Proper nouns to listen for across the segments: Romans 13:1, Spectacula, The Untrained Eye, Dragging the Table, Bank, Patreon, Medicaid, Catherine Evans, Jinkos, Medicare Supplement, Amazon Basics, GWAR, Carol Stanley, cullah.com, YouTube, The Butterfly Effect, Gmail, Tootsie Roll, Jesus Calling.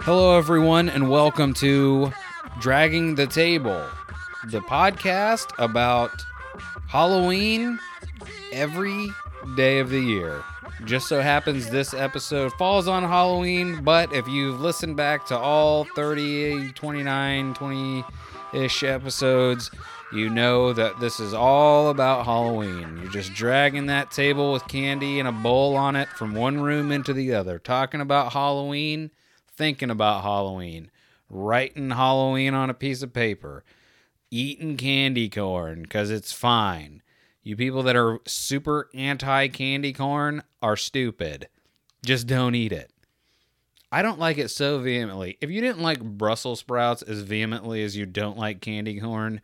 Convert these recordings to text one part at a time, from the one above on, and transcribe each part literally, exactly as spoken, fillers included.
Hello, everyone, and welcome to Dragging the Table, the podcast about Halloween every day of the year. Just so happens this episode falls on Halloween, but if you've listened back to all thirty, twenty-nine, twenty-ish episodes, you know that this is all about Halloween. You're just dragging that table with candy and a bowl on it from one room into the other, talking about Halloween, thinking about Halloween, writing Halloween on a piece of paper, eating candy corn because it's fine. You people that are super anti-candy corn are stupid. Just don't eat it. I don't like it so vehemently. If you didn't like Brussels sprouts as vehemently as you don't like candy corn,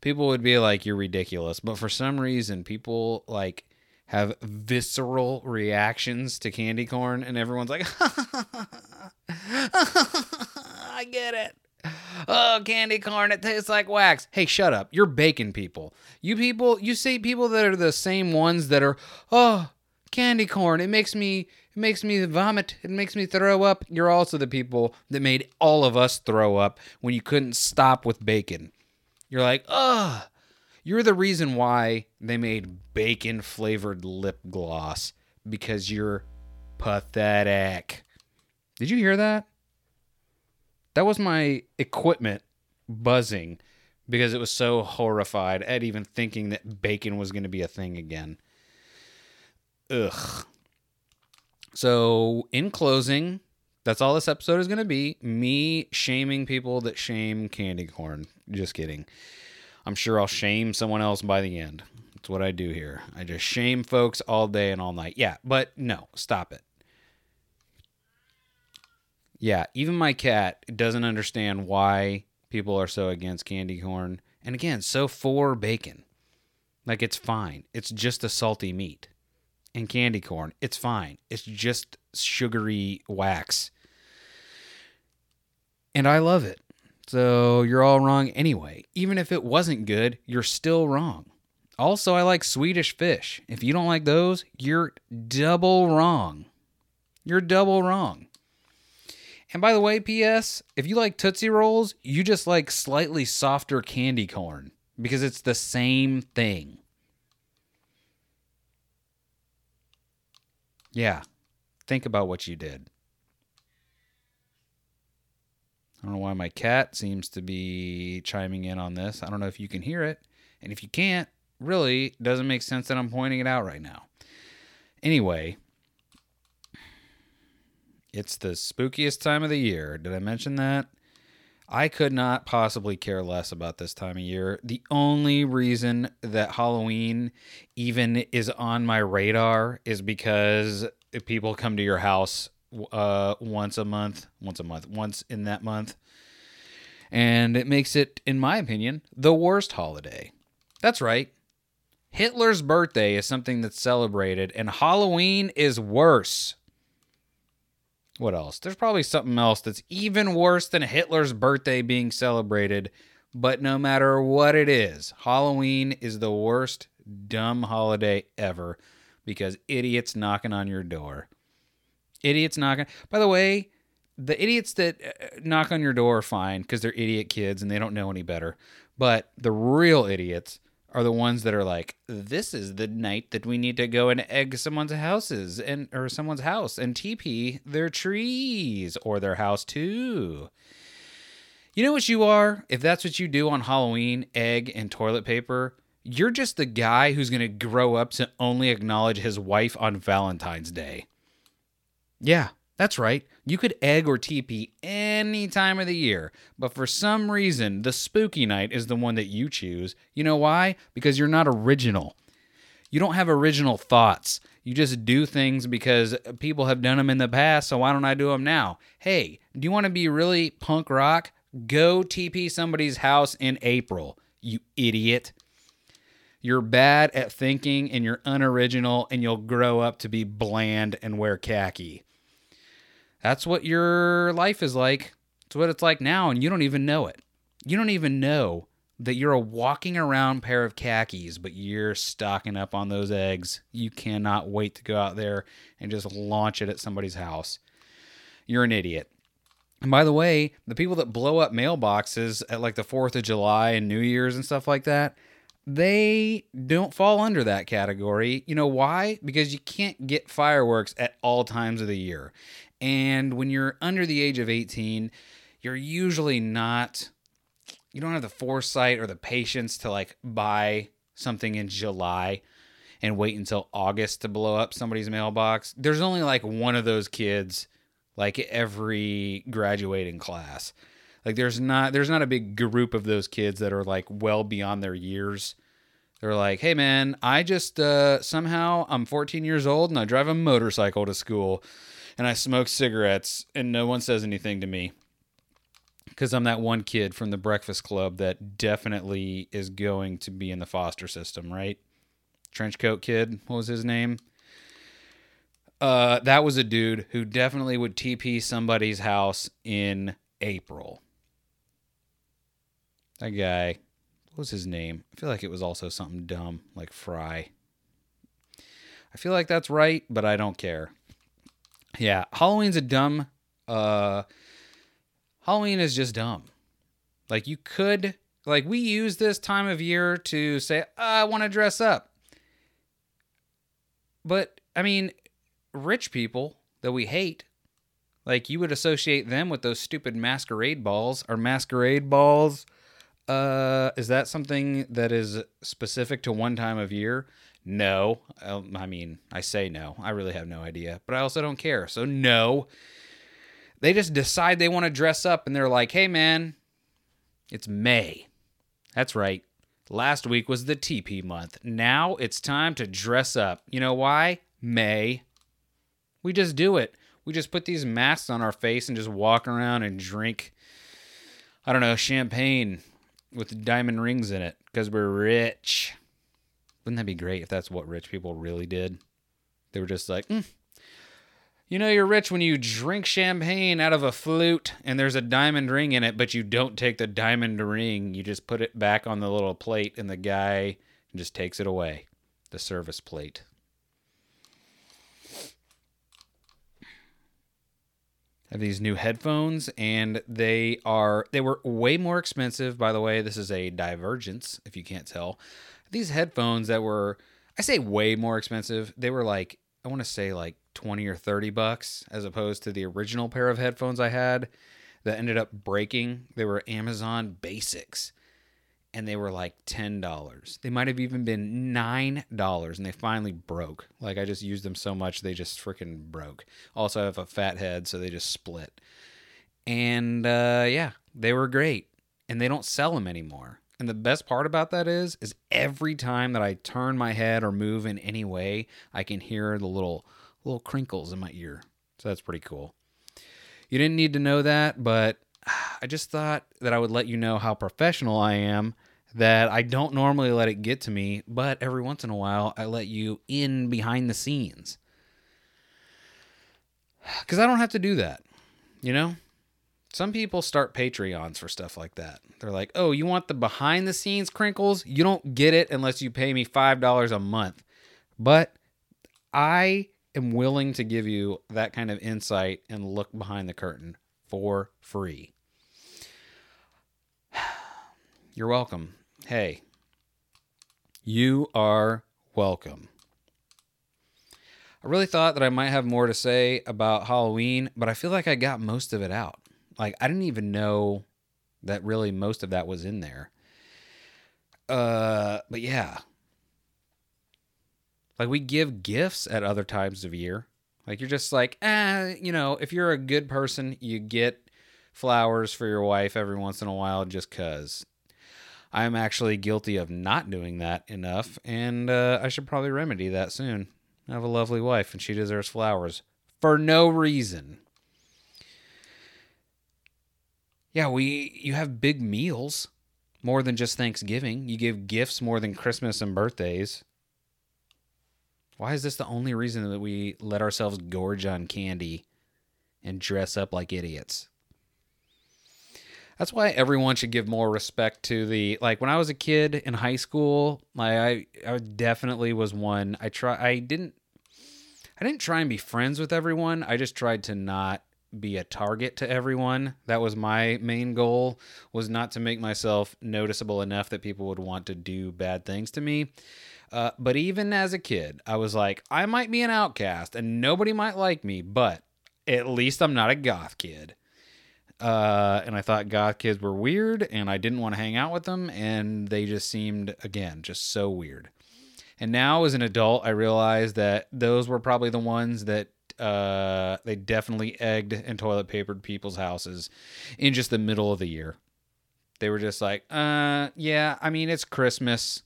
people would be like, you're ridiculous. But for some reason, people like have visceral reactions to candy corn, and everyone's like, I get it. Oh, candy corn, it tastes like wax. Hey, shut up. You're bacon people. You people, you see people that are the same ones that are, oh, candy corn, it makes me, it makes me vomit, it makes me throw up. You're also the people that made all of us throw up when you couldn't stop with bacon. You're like, oh, you're the reason why they made bacon-flavored lip gloss, because you're pathetic. Did you hear that? That was my equipment buzzing because it was so horrified at even thinking that bacon was going to be a thing again. Ugh. So, in closing, that's all this episode is going to be. Me shaming people that shame candy corn. Just kidding. I'm sure I'll shame someone else by the end. That's what I do here. I just shame folks all day and all night. Yeah, but no, stop it. Yeah, even my cat doesn't understand why people are so against candy corn. And again, so for bacon. Like, it's fine. It's just a salty meat. And candy corn, it's fine. It's just sugary wax. And I love it. So you're all wrong anyway. Even if it wasn't good, you're still wrong. Also, I like Swedish fish. If you don't like those, you're double wrong. You're double wrong. And by the way, P S, if you like Tootsie Rolls, you just like slightly softer candy corn because it's the same thing. Yeah, think about what you did. I don't know why my cat seems to be chiming in on this. I don't know if you can hear it. And if you can't, really, it doesn't make sense that I'm pointing it out right now. Anyway, it's the spookiest time of the year. Did I mention that? I could not possibly care less about this time of year. The only reason that Halloween even is on my radar is because people come to your house uh, once a month, once a month, once in that month. And it makes it, in my opinion, the worst holiday. That's right. Hitler's birthday is something that's celebrated, and Halloween is worse. What else? There's probably something else that's even worse than Hitler's birthday being celebrated, but no matter what it is, Halloween is the worst dumb holiday ever because idiots knocking on your door. Idiots knocking... By the way, the idiots that knock on your door are fine because they're idiot kids and they don't know any better, but the real idiots are the ones that are like, this is the night that we need to go and egg someone's houses and or someone's house and teepee their trees or their house too. You know what you are? If that's what you do on Halloween, egg and toilet paper, you're just the guy who's going to grow up to only acknowledge his wife on Valentine's Day. Yeah, that's right. You could egg or teepee any time of the year, but for some reason, the spooky night is the one that you choose. You know why? Because you're not original. You don't have original thoughts. You just do things because people have done them in the past, so why don't I do them now? Hey, do you want to be really punk rock? Go teepee somebody's house in April, you idiot. You're bad at thinking, and you're unoriginal, and you'll grow up to be bland and wear khaki. That's what your life is like. It's what it's like now, and you don't even know it. You don't even know that you're a walking around pair of khakis, but you're stocking up on those eggs. You cannot wait to go out there and just launch it at somebody's house. you're an idiot. And by the way, the people that blow up mailboxes at like the fourth of July and New Year's and stuff like that, they don't fall under that category. You know why? Because you can't get fireworks at all times of the year. And when you're under the age of eighteen, you're usually not, you don't have the foresight or the patience to like buy something in July and wait until August to blow up somebody's mailbox. There's only like one of those kids like every graduating class. Like there's not there's not a big group of those kids that are like well beyond their years. They're like, hey man, I just uh, somehow I'm fourteen years old and I drive a motorcycle to school and I smoke cigarettes and no one says anything to me. Because I'm that one kid from the Breakfast Club that definitely is going to be in the foster system, right? Trenchcoat kid, what was his name? Uh, that was a dude who definitely would T P somebody's house in April. That guy, what was his name? I feel like it was also something dumb, like Fry. I feel like that's right, but I don't care. Yeah, Halloween's a dumb... Uh, Halloween is just dumb. Like, you could... Like, we use this time of year to say, oh, I want to dress up. But, I mean... rich people that we hate, like you would associate them with those stupid masquerade balls. Are masquerade balls, uh, is that something that is specific to one time of year? No. I mean, I say no. I really have no idea, but I also don't care. So no, they just decide they want to dress up and they're like, hey man, it's May. That's right. Last week was the T P month. Now it's time to dress up. You know why? May. We just do it. We just put these masks on our face and just walk around and drink, I don't know, champagne with diamond rings in it because we're rich. Wouldn't that be great if that's what rich people really did? They were just like, mm. You know, you're rich when you drink champagne out of a flute and there's a diamond ring in it, but you don't take the diamond ring. You just put it back on the little plate and the guy just takes it away. The service plate. I have these new headphones, and they are, they were way more expensive. By the way, this is a divergence, if you can't tell. These headphones that were, I say way more expensive. They were like, I want to say like twenty or thirty bucks, as opposed to the original pair of headphones I had that ended up breaking. They were Amazon Basics, and they were like ten dollars. They might have even been nine dollars, and they finally broke. Like, I just used them so much, they just freaking broke. Also, I have a fat head, so they just split. And, uh, yeah, they were great, and they don't sell them anymore. And the best part about that is, is every time that I turn my head or move in any way, I can hear the little little crinkles in my ear. So that's pretty cool. You didn't need to know that, but I just thought that I would let you know how professional I am. That I don't normally let it get to me, but every once in a while, I let you in behind the scenes. Because I don't have to do that, you know? Some people start Patreons for stuff like that. They're like, oh, you want the behind-the-scenes crinkles? You don't get it unless you pay me five dollars a month. But I am willing to give you that kind of insight and look behind the curtain for free. You're welcome. Hey, you are welcome. I really thought that I might have more to say about Halloween, but I feel like I got most of it out. Like, I didn't even know that really most of that was in there. Uh, but yeah. Like, we give gifts at other times of year. Like, you're just like, ah, you know, if you're a good person, you get flowers for your wife every once in a while just because. I'm actually guilty of not doing that enough, and uh, I should probably remedy that soon. I have a lovely wife, and she deserves flowers for no reason. Yeah, we you have big meals more than just Thanksgiving. You give gifts more than Christmas and birthdays. Why is this the only reason that we let ourselves gorge on candy and dress up like idiots? That's why everyone should give more respect to the, like, when I was a kid in high school, like, I, I definitely was one. I try, I didn't, I didn't try and be friends with everyone. I just tried to not be a target to everyone. That was my main goal, was not to make myself noticeable enough that people would want to do bad things to me. Uh, but even as a kid, I was like, I might be an outcast and nobody might like me, but at least I'm not a goth kid. Uh, and I thought goth kids were weird and I didn't want to hang out with them. And they just seemed, again, just so weird. And now as an adult, I realized that those were probably the ones that uh, they definitely egged and toilet papered people's houses in just the middle of the year. They were just like, uh, yeah, I mean, it's Christmas,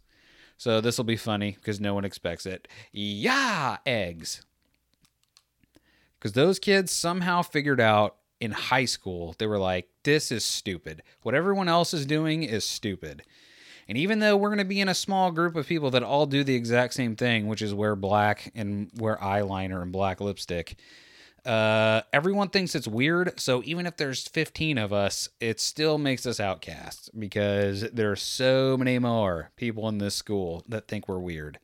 so this will be funny because no one expects it. Yeah, eggs. Because those kids somehow figured out in high school, they were like, this is stupid. What everyone else is doing is stupid. And even though we're going to be in a small group of people that all do the exact same thing, which is wear black and wear eyeliner and black lipstick, uh, everyone thinks it's weird. So even if there's fifteen of us, it still makes us outcasts because there are so many more people in this school that think we're weird.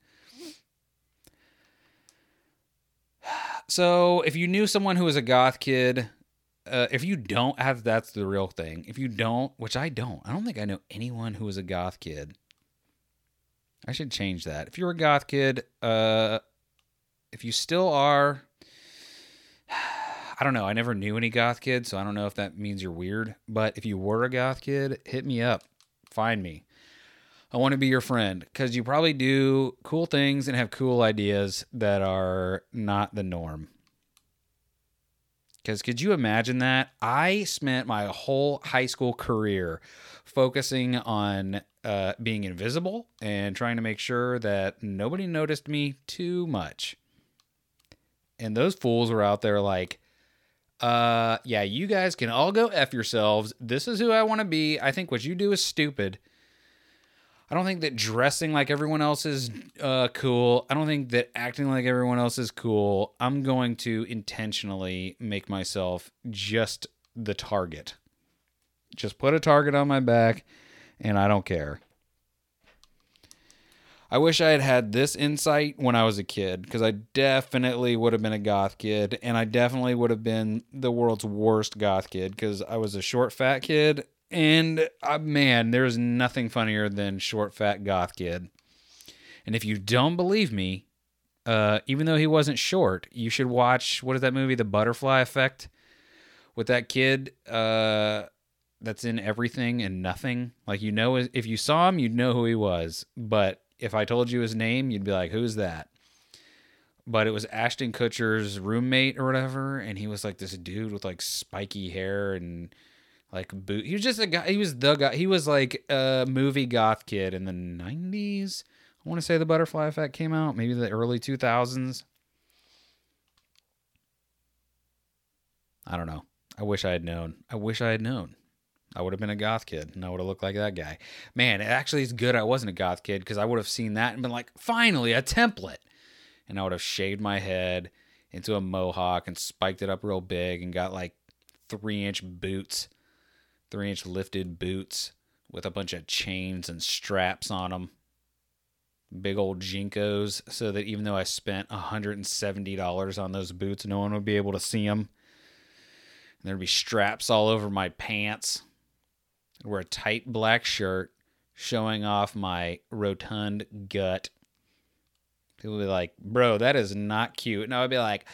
So if you knew someone who was a goth kid... Uh, if you don't have, that's the real thing. If you don't, which I don't, I don't think I know anyone who was a goth kid. I should change that. If you're a goth kid, uh, if you still are, I don't know. I never knew any goth kids, so I don't know if that means you're weird. But if you were a goth kid, hit me up. Find me. I want to be your friend because you probably do cool things and have cool ideas that are not the norm. Because could you imagine that? I spent my whole high school career focusing on uh, being invisible and trying to make sure that nobody noticed me too much. And those fools were out there like, uh, yeah, you guys can all go F yourselves. This is who I want to be. I think what you do is stupid. I don't think that dressing like everyone else is uh, cool. I don't think that acting like everyone else is cool. I'm going to intentionally make myself just the target. Just put a target on my back, and I don't care. I wish I had had this insight when I was a kid, because I definitely would have been a goth kid, and I definitely would have been the world's worst goth kid, because I was a short, fat kid. And, uh, man, there's nothing funnier than short, fat goth kid. And if you don't believe me, uh, even though he wasn't short, you should watch, what is that movie, The Butterfly Effect? With that kid uh, that's in everything and nothing. Like, you know, if you saw him, you'd know who he was. But if I told you his name, you'd be like, who's that? But it was Ashton Kutcher's roommate or whatever, and he was like this dude with, like, spiky hair and... Like, boot. He was just a guy. He was the guy. He was like a movie goth kid in the nineties. I want to say The Butterfly Effect came out. Maybe the early two thousands. I don't know. I wish I had known. I wish I had known. I would have been a goth kid and I would have looked like that guy. Man, it actually is good I wasn't a goth kid because I would have seen that and been like, finally, a template. And I would have shaved my head into a mohawk and spiked it up real big and got like three inch boots. Three inch lifted boots with a bunch of chains and straps on them. Big old Jinkos, so that even though I spent one hundred seventy dollars on those boots, no one would be able to see them. And there'd be straps all over my pants. I'd wear a tight black shirt showing off my rotund gut. People would be like, bro, that is not cute. And I would be like,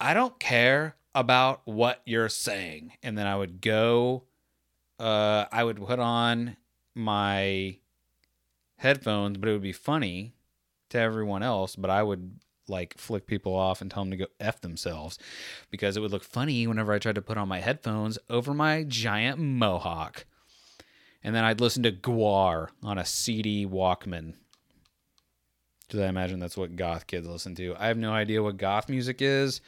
I don't care about what you're saying. And then I would go... Uh, I would put on my headphones, but it would be funny to everyone else, but I would like flick people off and tell them to go F themselves because it would look funny whenever I tried to put on my headphones over my giant mohawk. And then I'd listen to G W A R on a C D Walkman. Because I imagine that's what goth kids listen to. I have no idea what goth music is.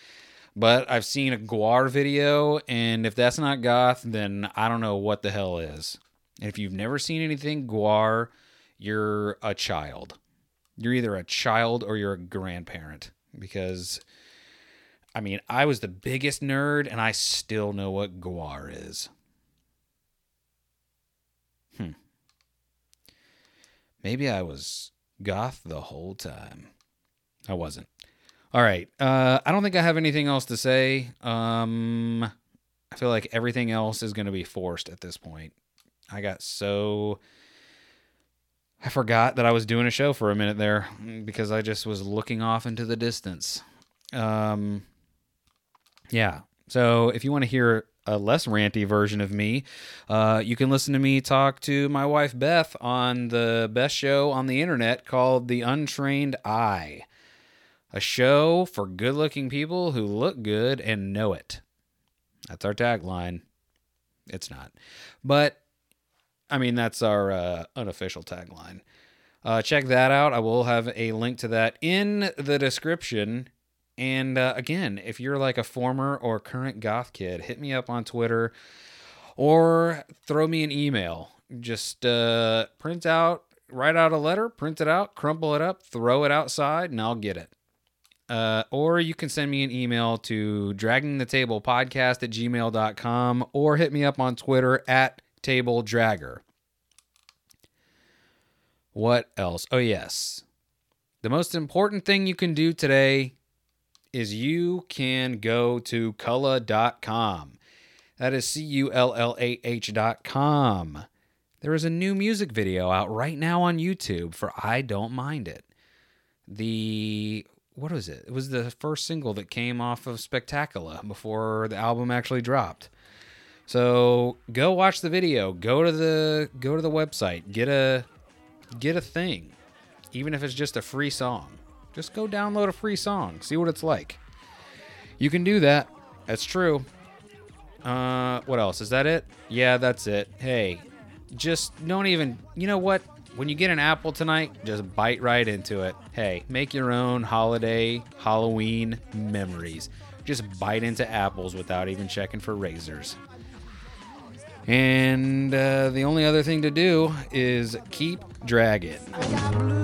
But I've seen a G W A R video, and if that's not goth, then I don't know what the hell is. And if you've never seen anything G W A R, you're a child. You're either a child or you're a grandparent. Because, I mean, I was the biggest nerd, and I still know what G W A R is. Hmm. Maybe I was goth the whole time. I wasn't. All right. Uh, I don't think I have anything else to say. Um, I feel like everything else is going to be forced at this point. I got so... I forgot that I was doing a show for a minute there because I just was looking off into the distance. Um, yeah. So if you want to hear a less ranty version of me, uh, you can listen to me talk to my wife, Beth, on the best show on the internet called The Untrained Eye, a show for good-looking people who look good and know it. That's our tagline. It's not. But I mean, that's our uh, unofficial tagline. Uh, check that out. I will have a link to that in the description. And uh, again, if you're like a former or current goth kid, hit me up on Twitter or throw me an email. Just uh, print out, write out a letter, print it out, crumple it up, throw it outside, and I'll get it. Uh, or you can send me an email to dragging the table podcast at gmail dot com or hit me up on Twitter at Table Dragger. What else? Oh, yes. The most important thing you can do today is you can go to cullah dot com. That is C U L L A H dot com. There is a new music video out right now on YouTube for I Don't Mind It. The, what was it? It was the first single that came off of Spectacula before the album actually dropped. So go watch the video, go to the go to the website, get a get a thing. Even if it's just a free song. Just go download a free song, see what it's like. You can do that. That's true. Uh, what else? Is that it? Yeah, that's it. Hey, just don't even, you know what? When you get an apple tonight, just bite right into it. Hey, make your own holiday, Halloween memories. Just bite into apples without even checking for razors. And uh, the only other thing to do is keep dragging.